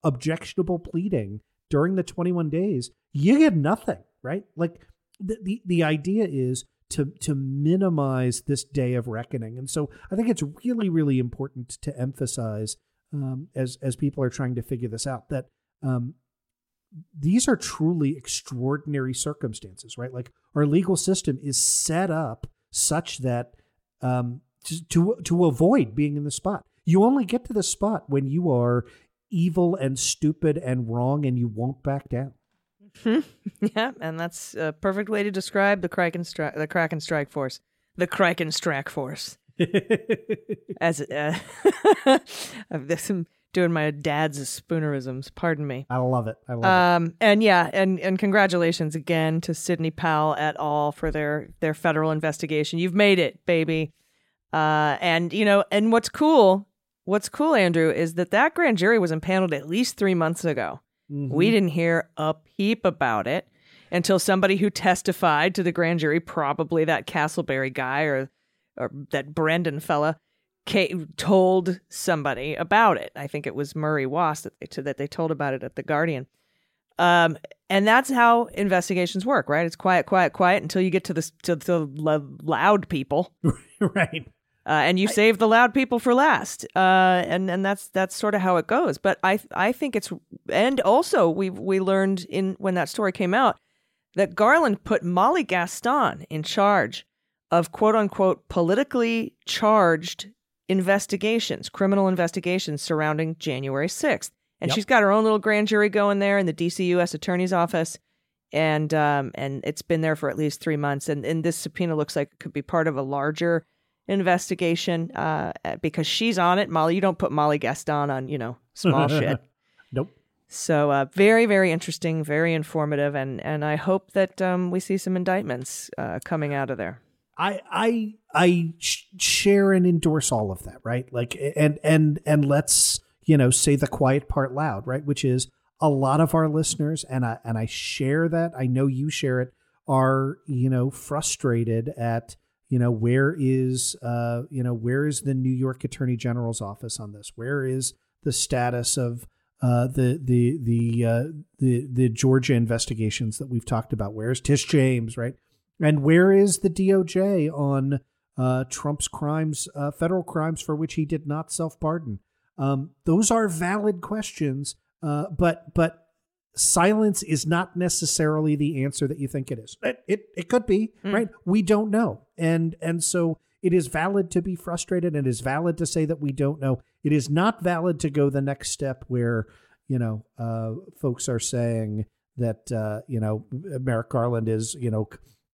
objectionable pleading during the twenty-one days, you get nothing. Right? Like the, the, the idea is to to minimize this day of reckoning. And so I think it's really, really important to emphasize um, as, as people are trying to figure this out that um, these are truly extraordinary circumstances, right? Like our legal system is set up such that um, to, to, to avoid being in the spot. You only get to the spot when you are evil and stupid and wrong and you won't back down. Hmm. Yeah, and that's a perfect way to describe the Kraken Strike, the Kraken Strike Force, the Kraken Strike Force. As uh, I'm doing my dad's spoonerisms, pardon me. I love it. I love um, it. And yeah, and and congratulations again to Sidney Powell et al. For their their federal investigation. You've made it, baby. Uh, and you know, and what's cool, what's cool, Andrew, is that that grand jury was impaneled at least three months ago. Mm-hmm. We didn't hear a peep about it until somebody who testified to the grand jury, probably that Castleberry guy or or that Brendan fella, came, told somebody about it. I think it was Murray Wass that they, that they told about it at The Guardian. Um, and that's how investigations work, right? It's quiet, quiet, quiet until you get to the, to the loud people. Right. Uh, and you I, save the loud people for last, uh, and and that's that's sort of how it goes. But I I think it's, and also we we learned in when that story came out that Garland put Molly Gaston in charge of quote unquote politically charged investigations, criminal investigations surrounding January sixth, and yep. She's got her own little grand jury going there in the D C U S Attorney's Office, and um and it's been there for at least three months, and and this subpoena looks like it could be part of a larger investigation uh because she's on it. Molly, you don't put Molly Gaston on, you know, small shit. Nope. So uh very, very interesting, very informative, and and I hope that um we see some indictments uh coming out of there. I I I share and endorse all of that, right? Like and and and let's, you know, say the quiet part loud, right? Which is a lot of our listeners, and I and I share that. I know you share it, are, you know, frustrated at, you know, where is, uh, you know, where is the New York Attorney General's office on this? Where is the status of uh, the the the uh, the the Georgia investigations that we've talked about? Where is Tish James, right? And where is the D O J on uh, Trump's crimes, uh, federal crimes for which he did not self-pardon? Um, those are valid questions, uh, but but. Silence is not necessarily the answer that you think it is. It it, it could be, mm. right? We don't know. And and so it is valid to be frustrated, and it is valid to say that we don't know. It is not valid to go the next step where, you know, uh, folks are saying that, uh, you know, Merrick Garland is, you know,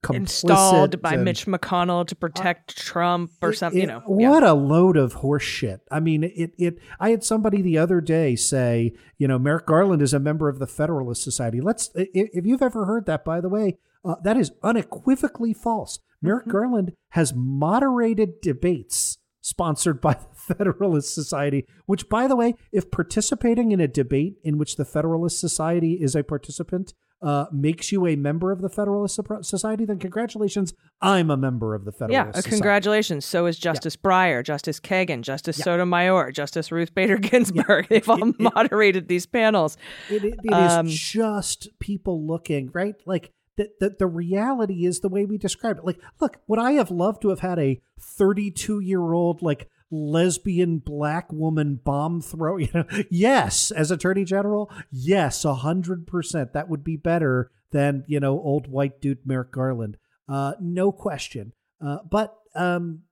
complicit, installed by and, Mitch McConnell to protect uh, Trump or it, something. It, you know, what yeah. a load of horseshit. I mean, it. It. I had somebody the other day say, you know, Merrick Garland is a member of the Federalist Society. Let's. If you've ever heard that, by the way, uh, that is unequivocally false. Merrick mm-hmm. Garland has moderated debates sponsored by the Federalist Society, which, by the way, if participating in a debate in which the Federalist Society is a participant uh, makes you a member of the Federalist Society, then congratulations, I'm a member of the Federalist yeah, Society. Yeah, congratulations. So is Justice yeah. Breyer, Justice Kagan, Justice yeah. Sotomayor, Justice Ruth Bader Ginsburg. Yeah. They've all it, moderated it, these panels. It, it, it um, is just people looking, right? Like, The, the, the reality is the way we describe it. Like, look, would I have loved to have had a thirty-two-year-old, like, lesbian black woman bomb throw? You know, yes, as Attorney General, yes, one hundred percent. That would be better than, you know, old white dude Merrick Garland. Uh, no question. Uh, but um,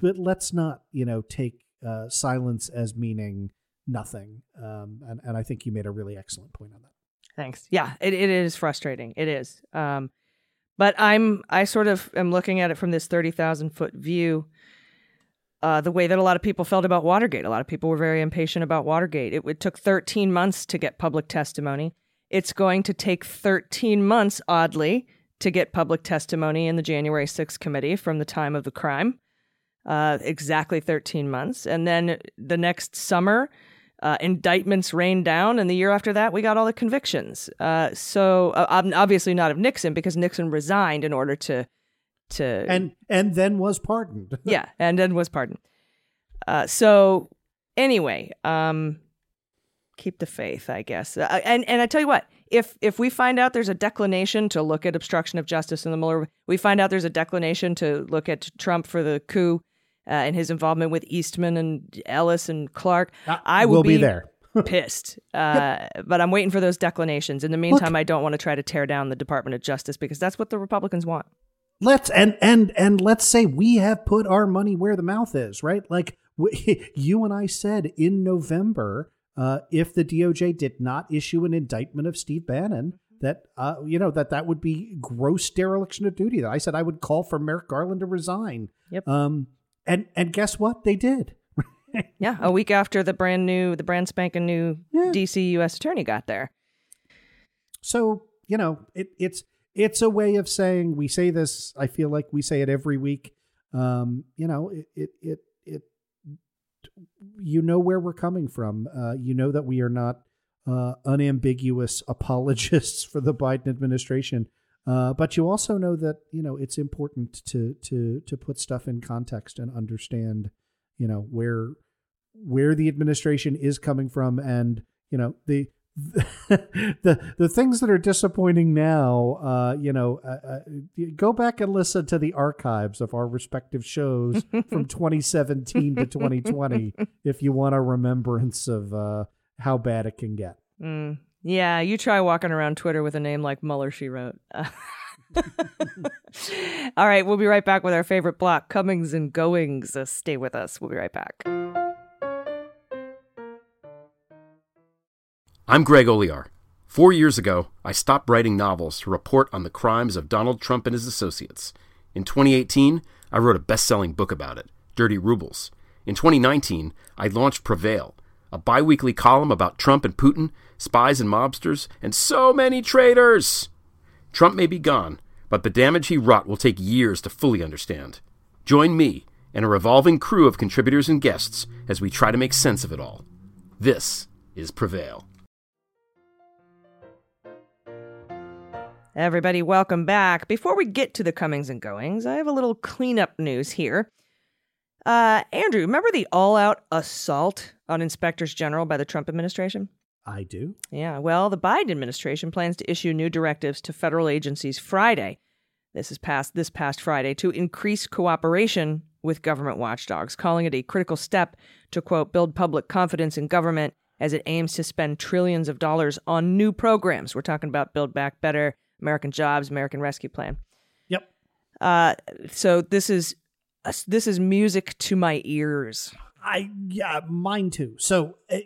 but let's not, you know, take uh, silence as meaning nothing. Um, and, and I think you made a really excellent point on that. Thanks. Yeah, it, it is frustrating. It is. Um, but I'm I sort of am looking at it from this thirty thousand foot view, uh, the way that a lot of people felt about Watergate. A lot of people were very impatient about Watergate. It, it took thirteen months to get public testimony. It's going to take thirteen months, oddly, to get public testimony in the January sixth committee from the time of the crime. Uh, exactly thirteen months. And then the next summer, Uh, indictments rained down, and the year after that, we got all the convictions. Uh, so, uh, obviously, not of Nixon, because Nixon resigned in order to to and and then was pardoned. yeah, and then was pardoned. Uh, so, anyway, um, keep the faith, I guess. Uh, and and I tell you what, if if we find out there's a declination to look at obstruction of justice in the Mueller, we find out there's a declination to look at Trump for the coup. Uh, and his involvement with Eastman and Ellis and Clark, uh, I will we'll be, be there. pissed. Uh, yep. But I'm waiting for those declinations. In the meantime, Look, I don't want to try to tear down the Department of Justice because that's what the Republicans want. Let's and and and let's say we have put our money where the mouth is, right? Like we, you and I said in November, uh, if the D O J did not issue an indictment of Steve Bannon, that uh, you know that that would be gross dereliction of duty. That I said I would call for Merrick Garland to resign. Yep. Um, And and guess what? They did. yeah, a week after the brand new, the brand spanking new yeah. D C U S attorney got there. So, you know, it, it's it's a way of saying, we say this, I feel like we say it every week. Um, you know, it, it, it, it you know where we're coming from. Uh, you know that we are not uh, unambiguous apologists for the Biden administration. Uh, but you also know that, you know, it's important to to to put stuff in context and understand, you know, where where the administration is coming from. And, you know, the the the things that are disappointing now, uh, you know, uh, uh, go back and listen to the archives of our respective shows from twenty seventeen to twenty twenty if you want a remembrance of uh, how bad it can get. Mm. Yeah, you try walking around Twitter with a name like Mueller, she wrote. All right, we'll be right back with our favorite block, Comings and Goings. Uh, stay with us. We'll be right back. I'm Greg Oliar. Four years ago, I stopped writing novels to report on the crimes of Donald Trump and his associates. In twenty eighteen, I wrote a best-selling book about it, Dirty Rubles. In twenty nineteen, I launched Prevail, a biweekly column about Trump and Putin, spies and mobsters, and so many traitors. Trump may be gone, but the damage he wrought will take years to fully understand. Join me and a revolving crew of contributors and guests as we try to make sense of it all. This is Prevail. Everybody, welcome back. Before we get to the comings and goings, I have a little cleanup news here. Uh, Andrew, remember the all-out assault on inspectors general by the Trump administration? I do. Yeah, well, the Biden administration plans to issue new directives to federal agencies Friday. This is past this past Friday to increase cooperation with government watchdogs, calling it a critical step to, quote, build public confidence in government as it aims to spend trillions of dollars on new programs. We're talking about Build Back Better, American Jobs, American Rescue Plan. Yep. Uh, so this is this is music to my ears. I yeah, mine too. So uh,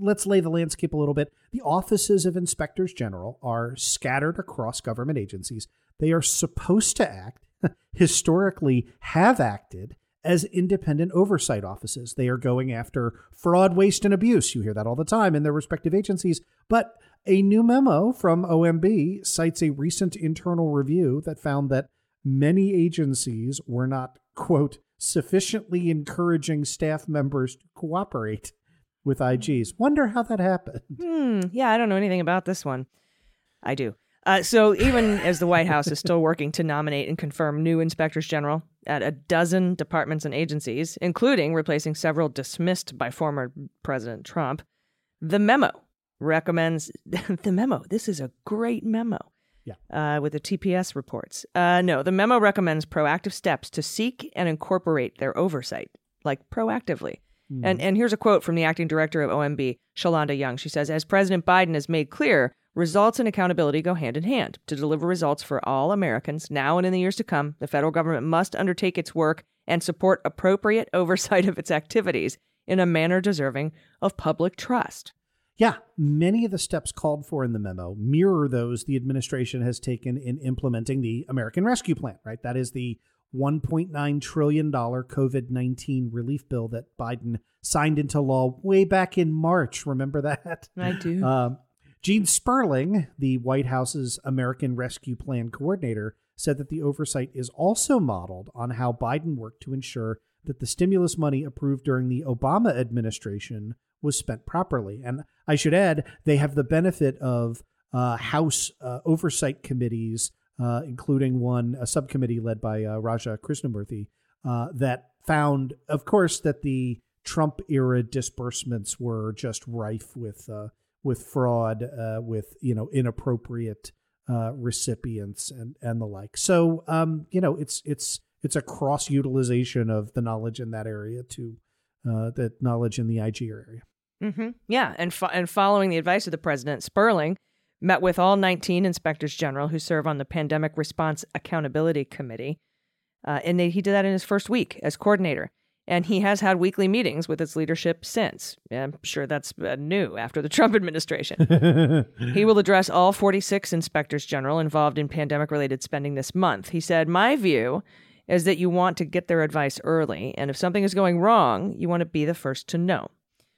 let's lay the landscape a little bit. The offices of inspectors general are scattered across government agencies. They are supposed to act, historically have acted, as independent oversight offices. They are going after fraud, waste, and abuse. You hear that all the time in their respective agencies. But a new memo from O M B cites a recent internal review that found that many agencies were not, quote, sufficiently encouraging staff members to cooperate with I Gs. Wonder how that happened. Hmm, yeah, I don't know anything about this one. I do. Uh, so even as the White House is still working to nominate and confirm new inspectors general at a dozen departments and agencies, including replacing several dismissed by former President Trump, the memo recommends the memo. This is a great memo. Yeah. Uh, with the T P S reports. Uh, no, the memo recommends proactive steps to seek and incorporate their oversight, like proactively. Mm. And and here's a quote from the acting director of O M B, Shalonda Young. She says, as President Biden has made clear, results and accountability go hand in hand. To deliver results for all Americans now and in the years to come, the federal government must undertake its work and support appropriate oversight of its activities in a manner deserving of public trust. Yeah, many of the steps called for in the memo mirror those the administration has taken in implementing the American Rescue Plan, right? That is the one point nine trillion dollars COVID nineteen relief bill that Biden signed into law way back in March. Remember that? I do. Um, Gene Sperling, the White House's American Rescue Plan coordinator, said that the oversight is also modeled on how Biden worked to ensure that the stimulus money approved during the Obama administration was spent properly. And I should add, they have the benefit of uh, House uh, oversight committees, uh, including one, a subcommittee led by uh, Raja Krishnamurthy, uh, that found, of course, that the Trump era disbursements were just rife with uh, with fraud, uh, with, you know, inappropriate uh, recipients and, and the like. So, um, you know, it's it's it's a cross utilization of the knowledge in that area to uh, that knowledge in the I G area. Mm-hmm. Yeah. And fo- and following the advice of the president, Sperling met with all nineteen inspectors general who serve on the Pandemic Response Accountability Committee. Uh, and they, he did that in his first week as coordinator. And he has had weekly meetings with its leadership since. Yeah, I'm sure that's uh, new after the Trump administration. He will address all forty-six inspectors general involved in pandemic-related spending this month. He said, my view is that you want to get their advice early. And if something is going wrong, you want to be the first to know.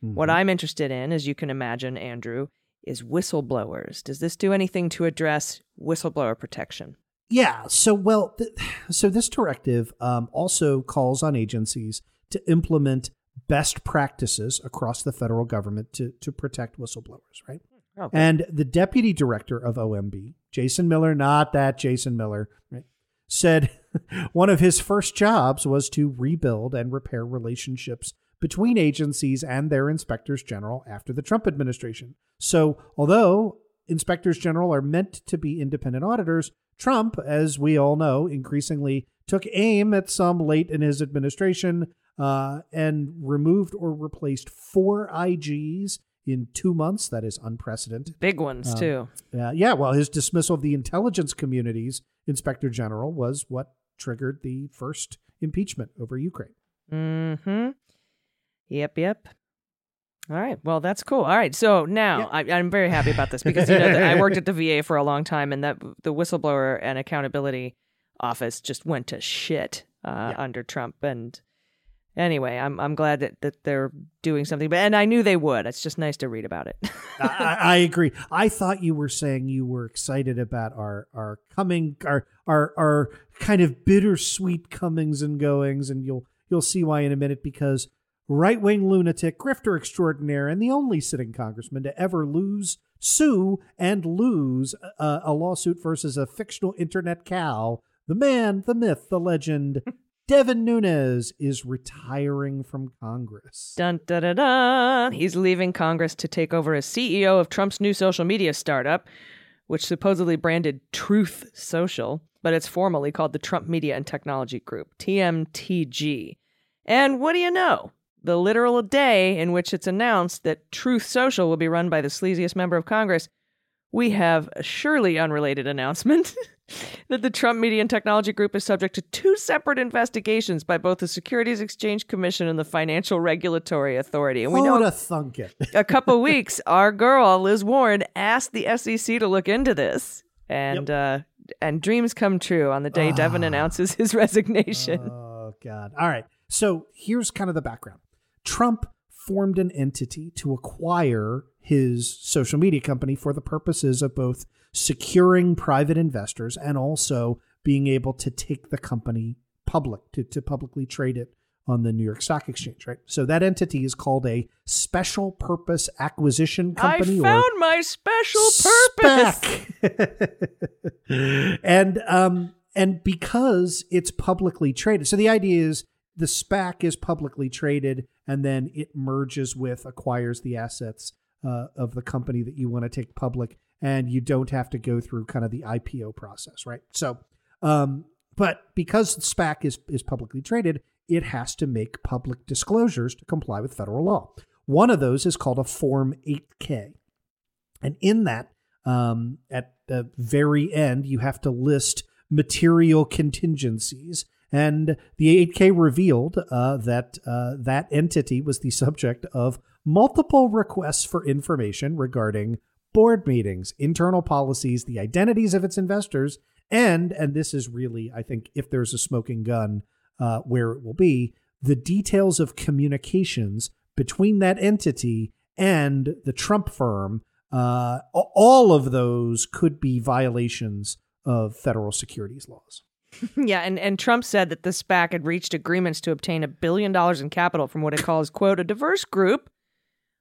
What I'm interested in, as you can imagine, Andrew, is whistleblowers. Does this do anything to address whistleblower protection? Yeah. So, well, th- so this directive um, also calls on agencies to implement best practices across the federal government to, to protect whistleblowers, right? Okay. And the deputy director of O M B, Jason Miller, not that Jason Miller, right, said one of his first jobs was to rebuild and repair relationships between agencies and their inspectors general after the Trump administration. So although inspectors general are meant to be independent auditors, Trump, as we all know, increasingly took aim at some late in his administration uh, and removed or replaced four I Gs in two months. That is unprecedented. Big ones, uh, too. Uh, yeah. Well, his dismissal of the intelligence community's inspector general was what triggered the first impeachment over Ukraine. Mm-hmm. Yep, yep. All right. Well, that's cool. All right. So now yep. I, I'm very happy about this because you know I worked at the V A for a long time, and that the whistleblower and accountability office just went to shit uh, yep. under Trump. And anyway, I'm I'm glad that, that they're doing something. But and I knew they would. It's just nice to read about it. I, I agree. I thought you were saying you were excited about our our coming our our our kind of bittersweet comings and goings, and you'll you'll see why in a minute because. Right-wing lunatic, grifter extraordinaire, and the only sitting congressman to ever lose, sue, and lose a, a lawsuit versus a fictional internet cow, the man, the myth, the legend, Devin Nunes is retiring from Congress. Dun-da-da-da! He's leaving Congress to take over as C E O of Trump's new social media startup, which supposedly branded Truth Social, but it's formally called the Trump Media and Technology Group, T M T G. And what do you know? The literal day in which it's announced that Truth Social will be run by the sleaziest member of Congress, we have a surely unrelated announcement that the Trump Media and Technology Group is subject to two separate investigations by both the Securities Exchange Commission and the Financial Regulatory Authority. And we know a, thunk it. a couple weeks, our girl, Liz Warren, asked the S E C to look into this. And yep. uh, and dreams come true on the day uh, Devin announces his resignation. Oh, God. All right. So here's kind of the background. Trump formed an entity to acquire his social media company for the purposes of both securing private investors and also being able to take the company public, to, to publicly trade it on the New York Stock Exchange, right? So that entity is called a special purpose acquisition company. I found or my special purpose. and um, and because it's publicly traded. So the idea is the SPAC is publicly traded and then it merges with, acquires the assets uh, of the company that you want to take public, and you don't have to go through kind of the I P O process, right? So, um, but because SPAC is, is publicly traded, it has to make public disclosures to comply with federal law. One of those is called a Form eight K. And in that, um, at the very end, you have to list material contingencies. And the eight K revealed uh, that uh, that entity was the subject of multiple requests for information regarding board meetings, internal policies, the identities of its investors, and, and this is really, I think, if there's a smoking gun, Uh, where it will be, the details of communications between that entity and the Trump firm, uh, all of those could be violations of federal securities laws. Yeah, and, and Trump said that the SPAC had reached agreements to obtain a billion dollars in capital from what it calls, quote, a diverse group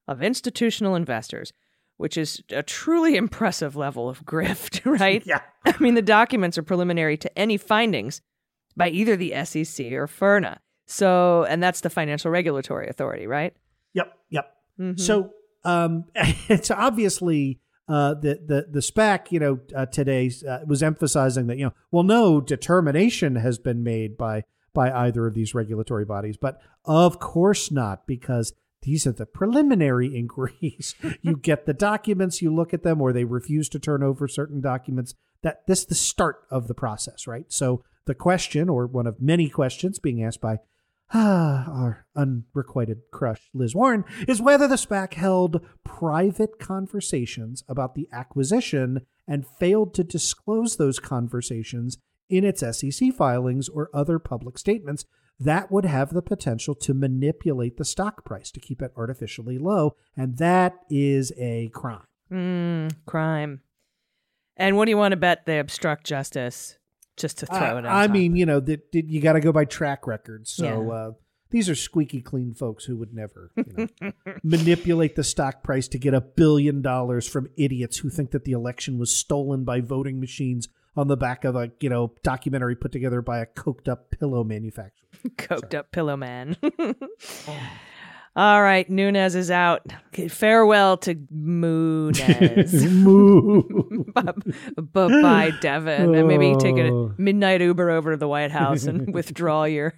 of institutional investors, which is a truly impressive level of grift, right? Yeah. I mean, the documents are preliminary to any findings by either the S E C or FIRNA. So, and that's the Financial Regulatory Authority, right? Yep, yep. Mm-hmm. So, um, it's obviously uh, the the the SPAC, you know, uh, today uh, was emphasizing that, you know, well, no determination has been made by by either of these regulatory bodies, but of course not, because these are the preliminary inquiries. You get the documents, you look at them, or they refuse to turn over certain documents. That this is the start of the process, right? So the question, or one of many questions being asked by ah, our unrequited crush, Liz Warren, is whether the SPAC held private conversations about the acquisition and failed to disclose those conversations in its S E C filings or other public statements that would have the potential to manipulate the stock price to keep it artificially low. And that is a crime. Mm, crime. And what do you want to bet they obstruct justice? Just to throw uh, it out. I top. mean, you know, that you got to go by track records. So yeah. uh, these are squeaky clean folks who would never you know, manipulate the stock price to get a billion dollars from idiots who think that the election was stolen by voting machines on the back of a, you know, documentary put together by a coked up pillow manufacturer. Coked Sorry. up pillow man. All right, Nunes is out. Okay, farewell to Nunes. Moo. Bye-bye, Devin. Oh. And maybe you take a midnight Uber over to the White House and withdraw your...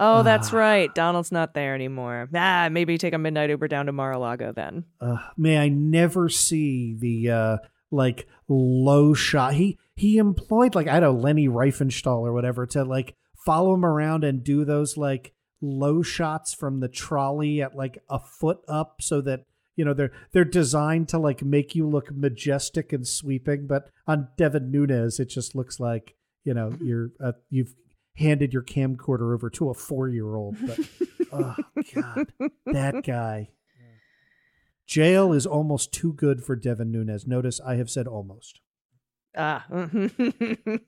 oh, that's ah. right. Donald's not there anymore. Ah, maybe you take a midnight Uber down to Mar-a-Lago then. Uh, may I never see the, uh, like, low shot. He, he employed, like, I don't know, Lenny Riefenstahl or whatever to, like, follow him around and do those, like, low shots from the trolley at like a foot up, so that, you know, they're they're designed to like make you look majestic and sweeping. But on Devin Nunes, it just looks like, you know, you're uh, you've handed your camcorder over to a four-year-old. But oh God, that guy. Jail is almost too good for Devin Nunes. Notice I have said almost. Ah,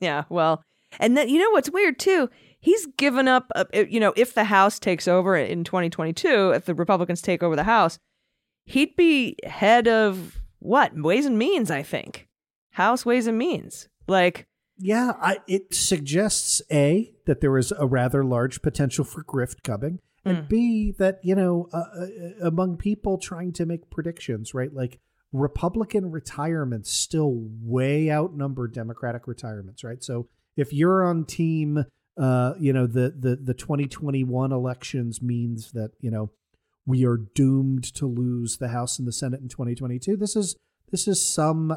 yeah. Well, and then you know what's weird too. He's given up, you know, if the House takes over in twenty twenty-two, if the Republicans take over the House, he'd be head of what? Ways and Means, I think. House Ways and Means. Like, yeah, I, it suggests, A, that there is a rather large potential for grift coming, and mm. B, that, you know, uh, among people trying to make predictions, right? Like, Republican retirements still way outnumber Democratic retirements, right? So if you're on team... Uh, you know, the, the, the twenty twenty-one elections means that, you know, we are doomed to lose the House and the Senate in twenty twenty-two. This is this is some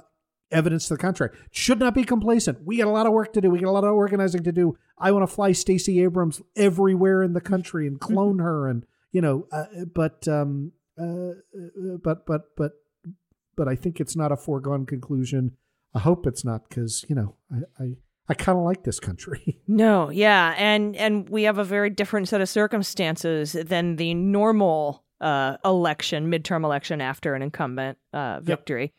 evidence to the contrary. Should not be complacent. We got a lot of work to do. We got a lot of organizing to do. I want to fly Stacey Abrams everywhere in the country and clone her. And, you know, uh, but um, uh, but but but but I think it's not a foregone conclusion. I hope it's not, because, you know, I, I, I kind of like this country. No, yeah. And, and we have a very different set of circumstances than the normal uh, election, midterm election after an incumbent uh, victory,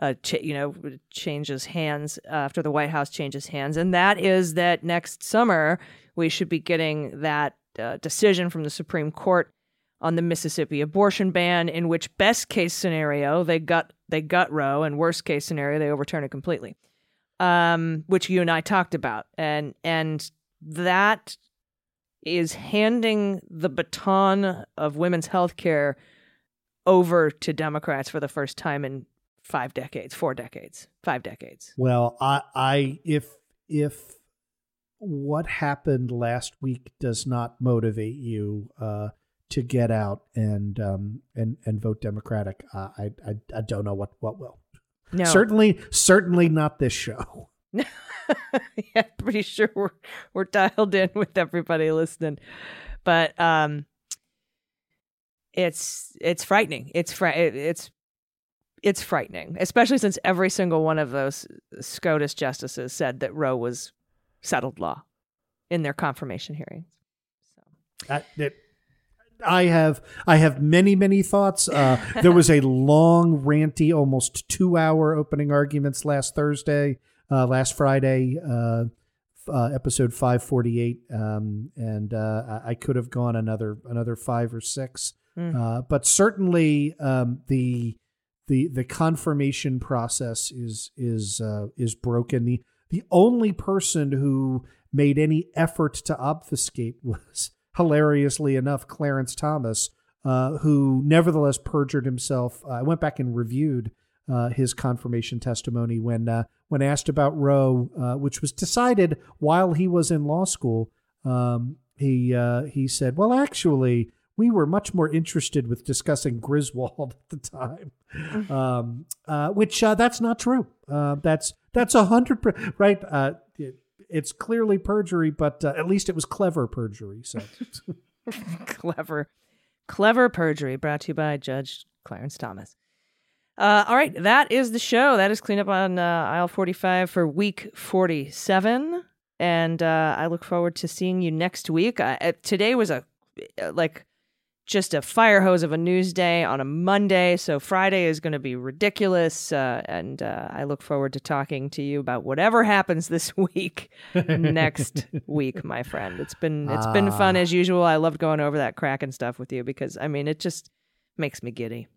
yep. uh, ch- you know, changes hands uh, after the White House changes hands. And that is that next summer we should be getting that uh, decision from the Supreme Court on the Mississippi abortion ban, in which best case scenario, they gut, they gut Roe, and worst case scenario, they overturn it completely, um, which you and I talked about. And and that is handing the baton of women's health care over to Democrats for the first time in five decades, four decades, five decades. Well, I, I if if what happened last week does not motivate you uh, to get out and um, and and vote Democratic, Uh, I, I I don't know what what will. No, certainly certainly not this show. Yeah, I'm pretty sure we're we're dialed in with everybody listening, but um, it's it's frightening. It's fr- it's it's frightening, especially since every single one of those SCOTUS justices said that Roe was settled law in their confirmation hearings. So. I, it, I have I have many, many thoughts. Uh, there was a long, ranty, almost two-hour opening arguments last Thursday, uh, last Friday, uh, uh, episode five forty-eight, um, and uh, I could have gone another another five or six. Mm. Uh, but certainly um, the the the confirmation process is is uh, is broken. The the only person who made any effort to obfuscate was, hilariously enough, Clarence Thomas, uh, who nevertheless perjured himself. I uh, went back and reviewed uh, his confirmation testimony when uh, when asked about Roe, uh, which was decided while he was in law school. Um, he uh, he said, "Well, actually, we were much more interested with discussing Griswold at the time," um, uh, which uh, that's not true. Uh, that's that's a hundred percent right. Uh, it, It's clearly perjury, but uh, at least it was clever perjury. So clever, clever perjury brought to you by Judge Clarence Thomas. Uh, all right. That is the show. That is Cleanup on uh, aisle forty-five for week forty-seven. And uh, I look forward to seeing you next week. I, today was a like just a fire hose of a news day on a Monday. So Friday is going to be ridiculous. Uh, and uh, I look forward to talking to you about whatever happens this week, next week, my friend. It's been, it's ah. been fun as usual. I loved going over that Kraken stuff with you because, I mean, it just makes me giddy.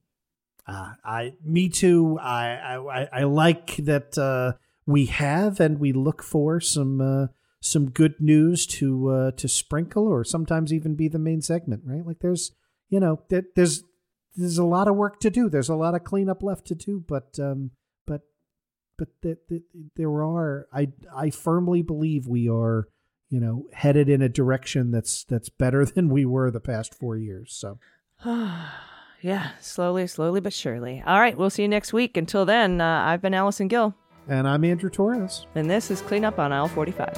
Uh, I, me too. I, I, I like that uh, we have, and we look for some, uh, some good news to, uh, to sprinkle, or sometimes even be the main segment, right? Like there's, You know, there's there's a lot of work to do. There's a lot of cleanup left to do, but um, but but the, the, there are. I I firmly believe we are, you know, headed in a direction that's that's better than we were the past four years. So, yeah, slowly, slowly but surely. All right, we'll see you next week. Until then, uh, I've been Allison Gill, and I'm Andrew Torres, and this is Cleanup on Aisle forty-five.